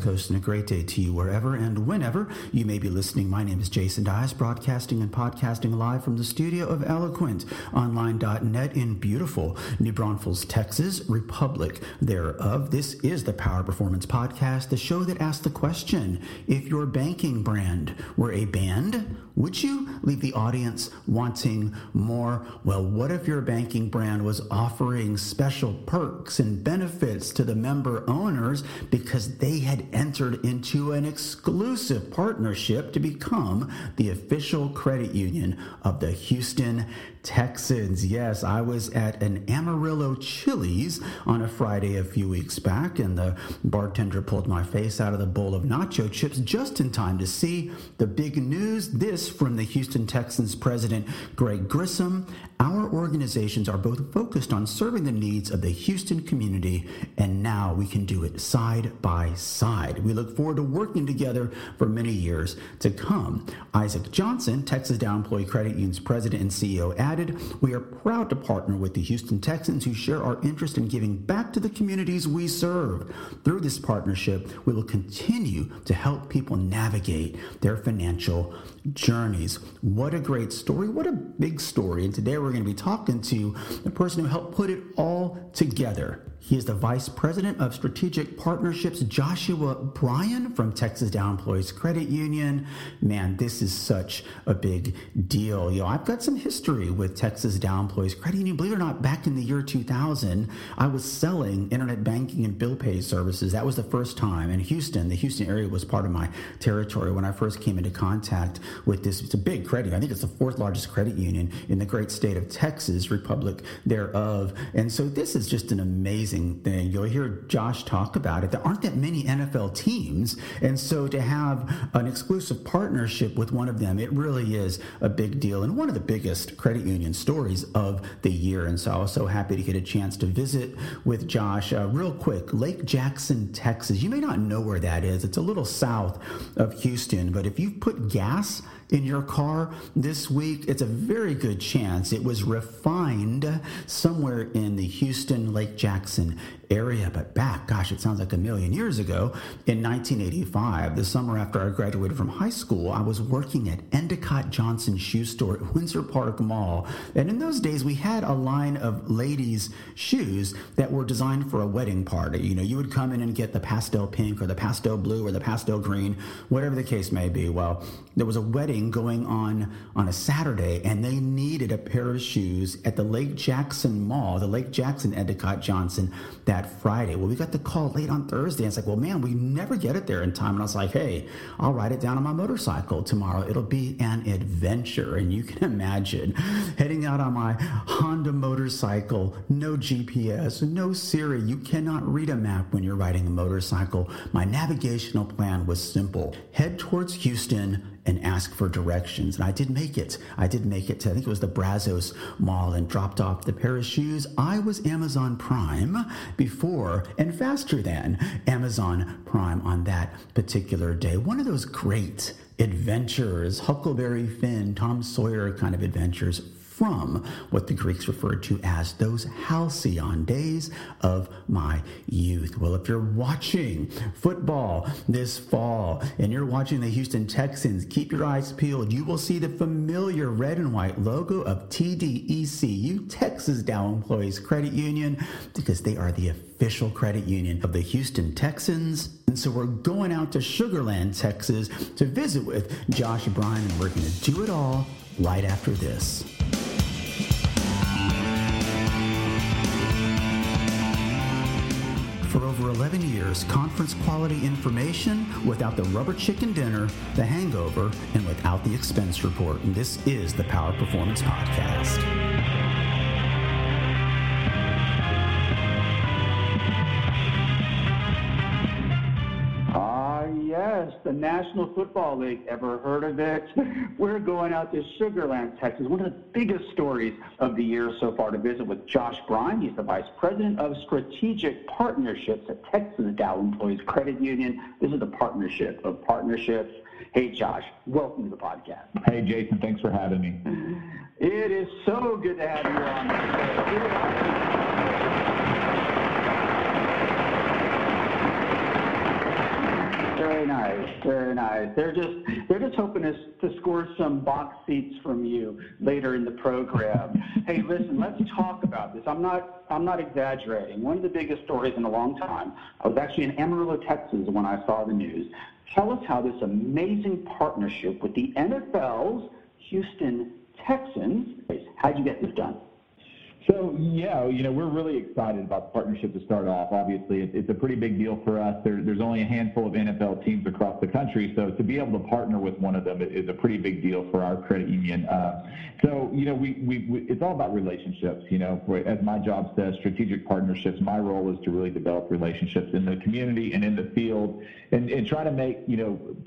West Coast, and a great day to you wherever and whenever you may be listening. My name is Jason Dyes, broadcasting and podcasting live from the studio of Eloquent Online.net in beautiful New Braunfels, Texas, Republic thereof. This is the Power Performance Podcast, the show that asks the question, if your banking brand were a band, would you leave the audience wanting more? Well, what if your banking brand was offering special perks and benefits to the member owners because they had entered into an exclusive partnership to become the official credit union of the Houston Texans? Yes, I was at an Amarillo Chili's on a Friday a few weeks back, and the bartender pulled my face out of the bowl of nacho chips just in time to see the big news. This from the Houston Texans president, Greg Grissom. Our organizations are both focused on serving the needs of the Houston community, and now we can do it side by side. We look forward to working together for many years to come. Isaac Johnson, Texas Dow Employee Credit Union's president and CEO, added, we are proud to partner with the Houston Texans who share our interest in giving back to the communities we serve. Through this partnership, we will continue to help people navigate their financial journeys. What a great story. What a big story. And today we're going to be talking to the person who helped put it all together. He is the Vice President of Strategic Partnerships, Joshua Bryan from Texas Dow Employees Credit Union. Man, this is such a big deal. You know, I've got some history with Texas Dow Employees Credit Union. Believe it or not, back in the year 2000, I was selling internet banking and bill pay services. That was the first time in Houston. The Houston area was part of my territory when I first came into contact with this. It's a big credit union. I think it's the fourth largest credit union in the great state of Texas, Republic thereof. And so this is just an amazing thing. You'll hear Josh talk about it. There aren't that many NFL teams, and so to have an exclusive partnership with one of them, it really is a big deal and one of the biggest credit union stories of the year. And so I was so happy to get a chance to visit with Josh. Real quick, Lake Jackson, Texas. You may not know where that is. It's a little south of Houston, but if you put gas in your car this week, it's a very good chance it was refined somewhere in the Houston, Lake Jackson area. But back, gosh, it sounds like a million years ago, in 1985, the summer after I graduated from high school, I was working at Endicott Johnson Shoe Store at Windsor Park Mall. And in those days, we had a line of ladies' shoes that were designed for a wedding party. You know, you would come in and get the pastel pink or the pastel blue or the pastel green, whatever the case may be. Well, there was a wedding going on a Saturday, and they needed a pair of shoes at the Lake Jackson Mall, the Lake Jackson Endicott Johnson, that Friday. Well, we got the call late on Thursday. And it's like, well, man, we never get it there in time. And I was like, hey, I'll ride it down on my motorcycle tomorrow. It'll be an adventure. And you can imagine heading out on my Honda motorcycle, no GPS, no Siri. You cannot read a map when you're riding a motorcycle. My navigational plan was simple. Head towards Houston and ask for directions. And I did make it. I think it was the Brazos Mall, and dropped off the pair of shoes. I was Amazon Prime before and faster than Amazon Prime on that particular day. One of those great adventures, Huckleberry Finn, Tom Sawyer kind of adventures, from what the Greeks referred to as those halcyon days of my youth. Well, if you're watching football this fall and you're watching the Houston Texans, keep your eyes peeled. You will see the familiar red and white logo of TDECU, Texas Dow Employees Credit Union, because they are the official credit union of the Houston Texans. And so we're going out to Sugar Land, Texas, to visit with Josh Bryan, and we're going to do it all right after this. For over 11 years, conference quality information without the rubber chicken dinner, the hangover, and without the expense report. And this is the Power Performance Podcast. The National Football League. Ever heard of it? We're going out to Sugar Land, Texas, one of the biggest stories of the year so far, to visit with Josh Bryan. He's the Vice President of Strategic Partnerships at Texas Dow Employees Credit Union. This is the partnership of partnerships. Hey, Josh, welcome to the podcast. Hey, Jason, thanks for having me. It is so good to have you on. Very nice, very nice. They're just hoping to score some box seats from you later in the program. Hey, listen, let's talk about this. I'm not exaggerating. One of the biggest stories in a long time. I was actually in Amarillo, Texas when I saw the news. Tell us how this amazing partnership with the NFL's Houston Texans, how'd you get this done? So, yeah, we're really excited about the partnership to start off. Obviously, it's a pretty big deal for us. There's only a handful of NFL teams across the country, so to be able to partner with one of them is a pretty big deal for our credit union. So, it's all about relationships. As my job says, strategic partnerships, my role is to really develop relationships in the community and in the field and try to make,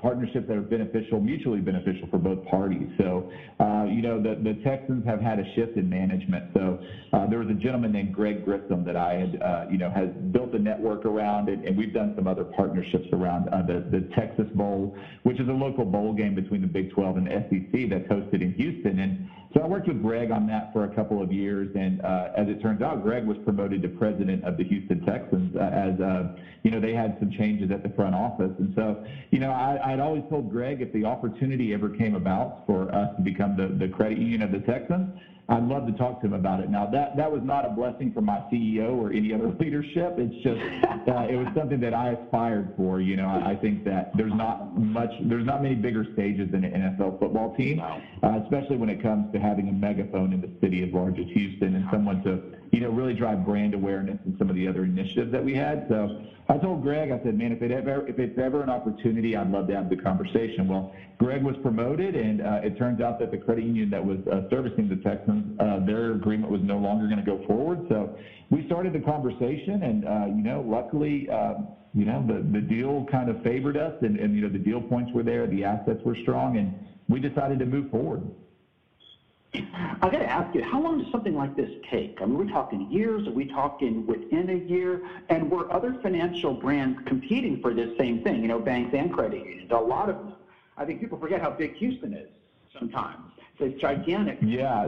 partnerships that are beneficial, mutually beneficial for both parties. So, the Texans have had a shift in management. So, there was a gentleman named Greg Grissom that I had, has built a network around, and we've done some other partnerships around the Texas Bowl, which is a local bowl game between the Big 12 and SEC that's hosted in Houston. And so I worked with Greg on that for a couple of years, and as it turns out, Greg was promoted to president of the Houston Texans as they had some changes at the front office. And so, I'd always told Greg if the opportunity ever came about for us to become the credit union of the Texans, I'd love to talk to him about it. Now, that was not a blessing from my CEO or any other leadership. It's just it was something that I aspired for. I think that there's not many bigger stages than an NFL football team, especially when it comes to having a megaphone in the city as large as Houston and someone to really drive brand awareness and some of the other initiatives that we had. So I told Greg, I said, man, if it's ever an opportunity, I'd love to have the conversation. Well, Greg was promoted, and it turns out that the credit union that was servicing the Texans, their agreement was no longer going to go forward. So we started the conversation, and, luckily, the deal kind of favored us, and the deal points were there, the assets were strong, and we decided to move forward. I got to ask you, how long does something like this take? I mean, we're talking years. Are we talking within a year? And were other financial brands competing for this same thing, banks and credit unions? A lot of them. I think people forget how big Houston is sometimes. It's a gigantic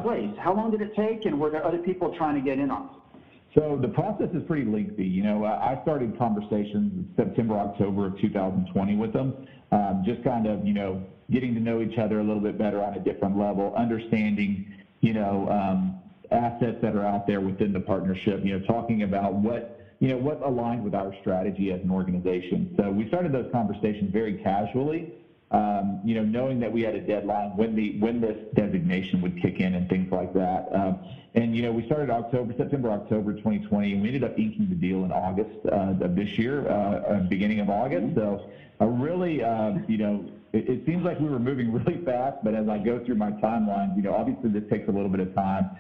place. How long did it take, and were there other people trying to get in on it? So the process is pretty lengthy. I started conversations in September, October of 2020 with them, just kind of, getting to know each other a little bit better on a different level, understanding, assets that are out there within the partnership, talking about what aligned with our strategy as an organization. So we started those conversations very casually, knowing that we had a deadline when this designation would kick in and things like that. And we started September, October 2020, and we ended up inking the deal in August of this year, beginning of August. So really, it seems like we were moving really fast, but as I go through my timeline, obviously this takes a little bit of time,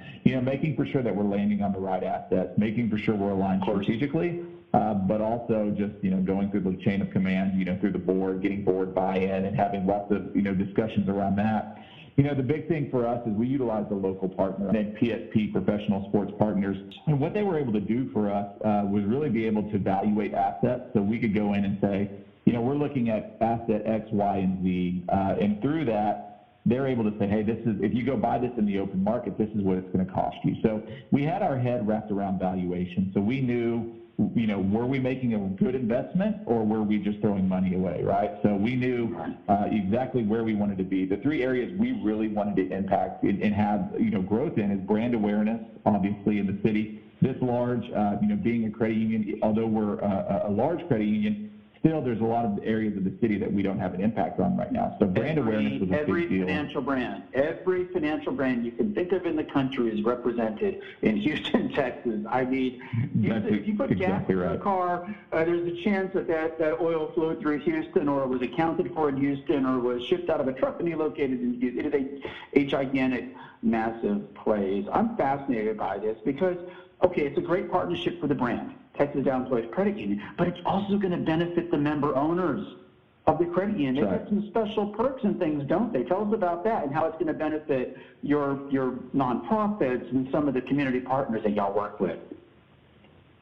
making for sure that we're landing on the right assets, making for sure we're aligned strategically, but also just, going through the chain of command, through the board, getting board buy-in and having lots of, discussions around that. The big thing for us is we utilized a local partner named PSP, Professional Sports Partners. And what they were able to do for us was really be able to evaluate assets so we could go in and say, we're looking at asset X, Y, and Z, and through that, they're able to say, hey, this is, if you go buy this in the open market, this is what it's going to cost you. So we had our head wrapped around valuation, so we knew, were we making a good investment or were we just throwing money away, right? So we knew exactly where we wanted to be. The three areas we really wanted to impact and have, growth in is brand awareness, obviously, in the city. This large, being a credit union, although we're a large credit union, still, there's a lot of areas of the city that we don't have an impact on right now. So brand awareness is a big deal. Every financial brand you can think of in the country is represented in Houston, Texas. I mean, if you put gas in a car, there's a chance that oil flowed through Houston or was accounted for in Houston or was shipped out of a truck and relocated in Houston. It is a gigantic, massive place. I'm fascinated by this because, okay, it's a great partnership for the brand, Texas Dow Employee Credit Union, but it's also going to benefit the member owners of the credit union. They have some special perks and things, don't they? Tell us about that and how it's going to benefit your nonprofits and some of the community partners that y'all work with.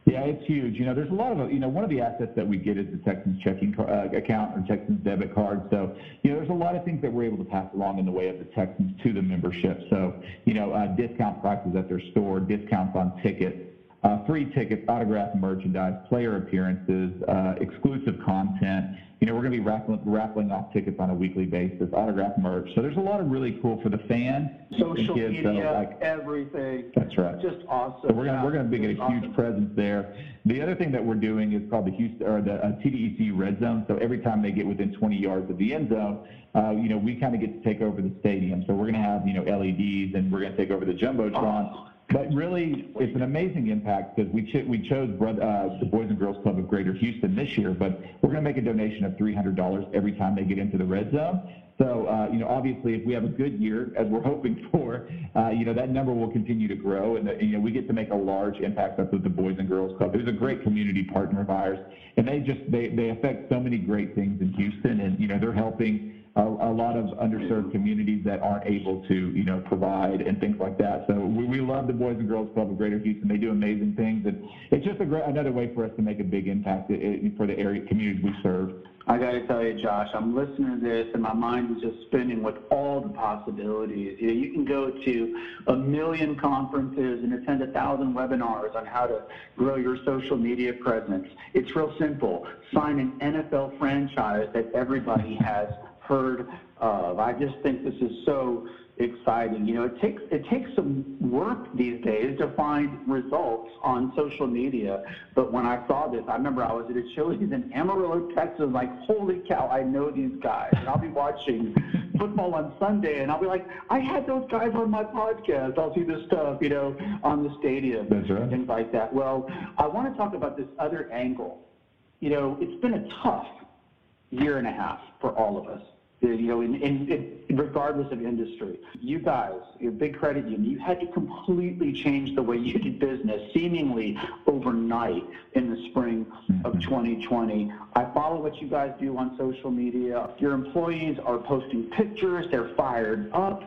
Yeah, it's huge. There's a lot of, one of the assets that we get is the Texans checking account or Texans debit card. So, there's a lot of things that we're able to pass along in the way of the Texans to the membership. So, discount prices at their store, discounts on tickets. free tickets, autographed merchandise, player appearances, exclusive content. You know, we're going to be raffling off tickets on a weekly basis, autographed merch. So there's a lot of really cool for the fan. Social media, everything. That's right. Just awesome. So we're going to get a huge presence there. The other thing that we're doing is called the TDECU Red Zone. So every time they get within 20 yards of the end zone, you know, we kind of get to take over the stadium. So we're going to have, you know, LEDs, and we're going to take over the Jumbotron. Oh. But really, it's an amazing impact because we chose the Boys and Girls Club of Greater Houston this year, but we're going to make a donation of $300 every time they get into the red zone. So, you know, obviously, if we have a good year, as we're hoping for, you know, that number will continue to grow. And, you know, we get to make a large impact. That's with the Boys and Girls Club. There's a great community partner of ours, and they affect so many great things in Houston. And, you know, they're helping a lot of underserved communities that aren't able to, you know, provide and things like that. So we love the Boys and Girls Club of Greater Houston. They do amazing things, and it's just another way for us to make a big impact for the area communities we serve. I got to tell you, Josh, I'm listening to this, and my mind is just spinning with all the possibilities. You know, you can go to 1 million conferences and attend 1,000 webinars on how to grow your social media presence. It's real simple. Sign an NFL franchise that everybody has heard of. I just think this is so exciting. You know, it takes some work these days to find results on social media. But when I saw this, I remember I was at a show in Amarillo, Texas, like, holy cow, I know these guys. And I'll be watching football on Sunday, and I'll be like, I had those guys on my podcast. I'll see this stuff, you know, on the stadium. That's right. And things like that. Well, I want to talk about this other angle. You know, it's been a tough year and a half for all of us. You know, regardless of industry. You guys, your big credit union, you had to completely change the way you did business seemingly overnight in the spring of 2020. I follow what you guys do on social media. Your employees are posting pictures. They're fired up.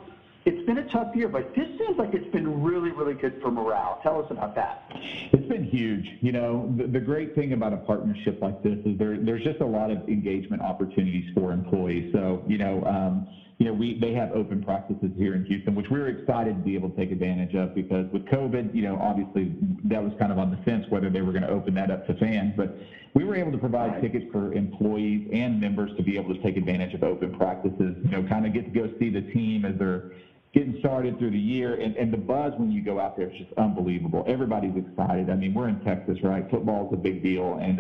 It's been a tough year, but this seems like it's been really, really good for morale. Tell us about that. It's been huge. You know, the great thing about a partnership like this is there's just a lot of engagement opportunities for employees. So, you know, they have open practices here in Houston, which we're excited to be able to take advantage of because with COVID, you know, obviously that was kind of on the fence whether they were going to open that up to fans. But we were able to provide tickets for employees and members to be able to take advantage of open practices, you know, kind of get to go see the team as they're getting started through the year, and the buzz when you go out there is just unbelievable. Everybody's excited. I mean, we're in Texas, right? Football is a big deal, and,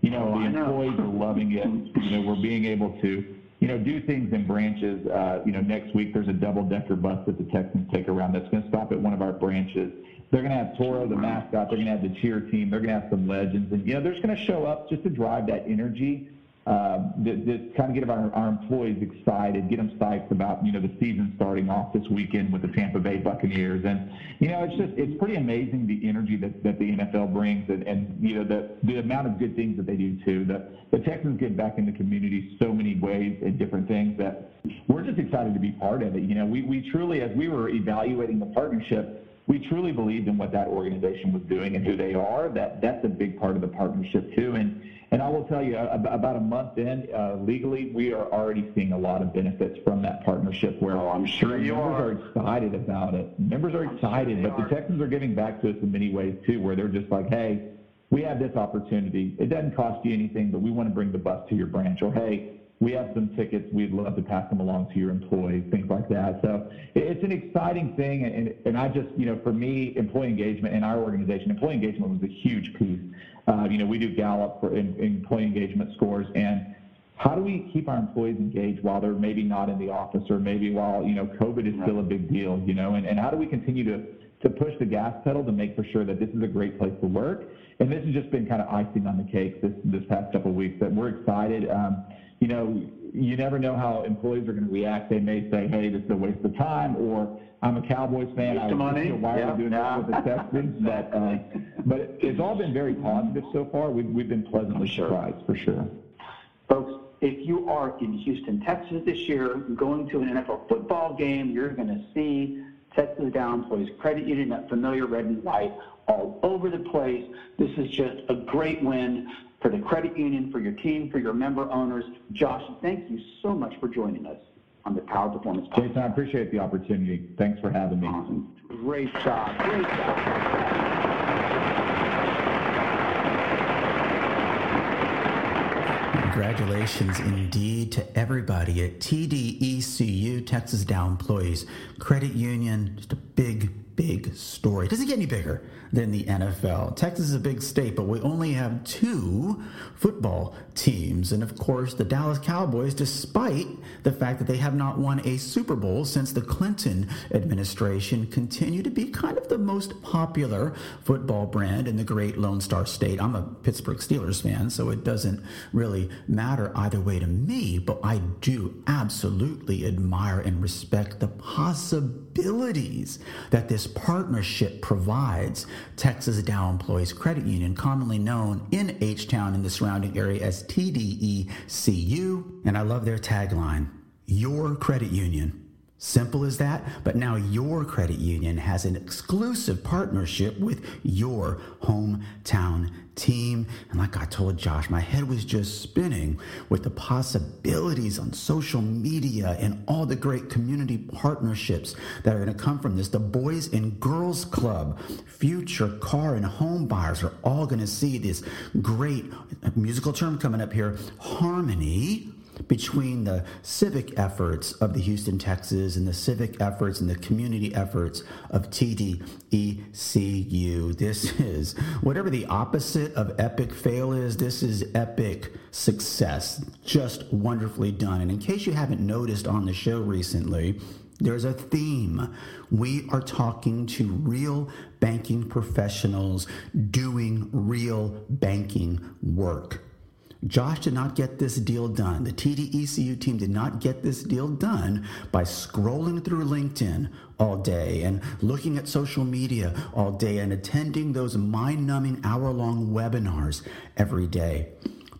you know, the employees are loving it. You know, we're being able to, you know, do things in branches. You know, next week there's a double-decker bus that the Texans take around that's going to stop at one of our branches. They're going to have Toro, the mascot. They're going to have the cheer team. They're going to have some legends. And, you know, they're just going to show up just to drive that energy, to kind of get our employees excited, get them psyched about, you know, the season starting off this weekend with the Tampa Bay Buccaneers. And, you know, it's pretty amazing the energy that the NFL brings and you know, the amount of good things that they do, too. The Texans get back in the community so many ways and different things that we're just excited to be part of it. You know, we truly, as we were evaluating the partnership, we truly believed in what that organization was doing and who they are. That's a big part of the partnership, too. And I will tell you, about a month in, legally, we are already seeing a lot of benefits from that partnership where I'm sure you are excited about it. Members are excited, but the Texans are giving back to us in many ways, too, where they're just like, hey, we have this opportunity. It doesn't cost you anything, but we want to bring the bus to your branch. Or, hey, we have some tickets. We'd love to pass them along to your employees, things like that. So it's an exciting thing, and I just, you know, for me, employee engagement in our organization, employee engagement was a huge piece. You know, we do Gallup for employee engagement scores, and how do we keep our employees engaged while they're maybe not in the office or maybe while, you know, COVID is still a big deal, you know, and how do we continue to push the gas pedal to make for sure that this is a great place to work? And this has just been kind of icing on the cake this past couple of weeks that we're excited. You know, you never know how employees are going to react. They may say, hey, this is a waste of time, or I'm a Cowboys fan. Why are we doing this with the Texans? But it's all been very positive so far. We've been pleasantly surprised for sure. Folks, if you are in Houston, Texas this year, going to an NFL football game, you're going to see Texas Dow Employee Credit Union, that familiar red and white, all over the place. This is just a great win for the credit union, for your team, for your member owners. Josh, thank you so much for joining us on the Power Performance Podcast. Jason, I appreciate the opportunity. Thanks for having me. Awesome. Great job. Great job. Congratulations indeed to everybody at TDECU, Texas Dow Employees Credit Union. Just a big, big story. It doesn't get any bigger than the NFL. Texas is a big state, but we only have two football teams. And of course, the Dallas Cowboys, despite the fact that they have not won a Super Bowl since the Clinton administration, continue to be kind of the most popular football brand in the great Lone Star State. I'm a Pittsburgh Steelers fan, so it doesn't really matter either way to me, but I do absolutely admire and respect the possibilities that this partnership provides Texas Dow Employees Credit Union, commonly known in H-Town and the surrounding area as TDECU. And I love their tagline, your credit union. Simple as that, but now your credit union has an exclusive partnership with your hometown team. And like I told Josh, my head was just spinning with the possibilities on social media and all the great community partnerships that are going to come from this. The Boys and Girls Club, future car and home buyers are all going to see this great musical term coming up here, harmony between the civic efforts of the Houston Texans and the civic efforts and the community efforts of TDECU. This is whatever the opposite of epic fail is, this is epic success. Just wonderfully done. And in case you haven't noticed on the show recently, there's a theme. We are talking to real banking professionals doing real banking work. Josh did not get this deal done. The TDECU team did not get this deal done by scrolling through LinkedIn all day and looking at social media all day and attending those mind-numbing hour-long webinars every day.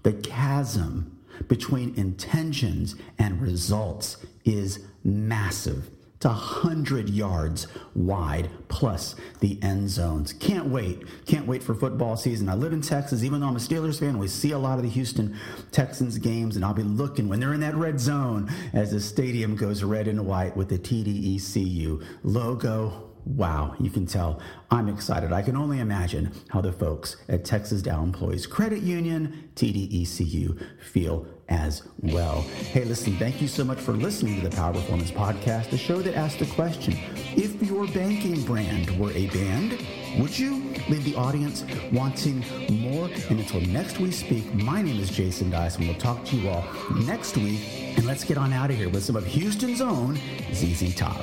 The chasm between intentions and results is massive. It's 100 yards wide, plus the end zones. Can't wait. Can't wait for football season. I live in Texas. Even though I'm a Steelers fan, we see a lot of the Houston Texans games, and I'll be looking when they're in that red zone as the stadium goes red and white with the TDECU logo. Wow, you can tell I'm excited. I can only imagine how the folks at Texas Dow Employees Credit Union, TDECU, feel as well. Hey, listen, thank you so much for listening to the Power Performance Podcast, the show that asked the question, if your banking brand were a band, would you leave the audience wanting more? And until next we speak, my name is Jason Dyes, and we'll talk to you all next week. And let's get on out of here with some of Houston's own ZZ Top.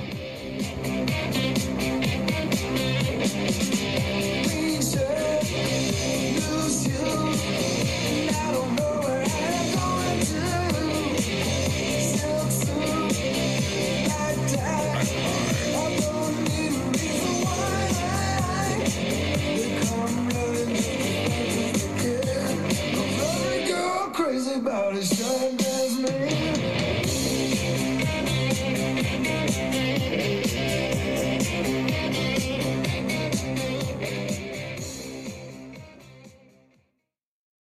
About his son.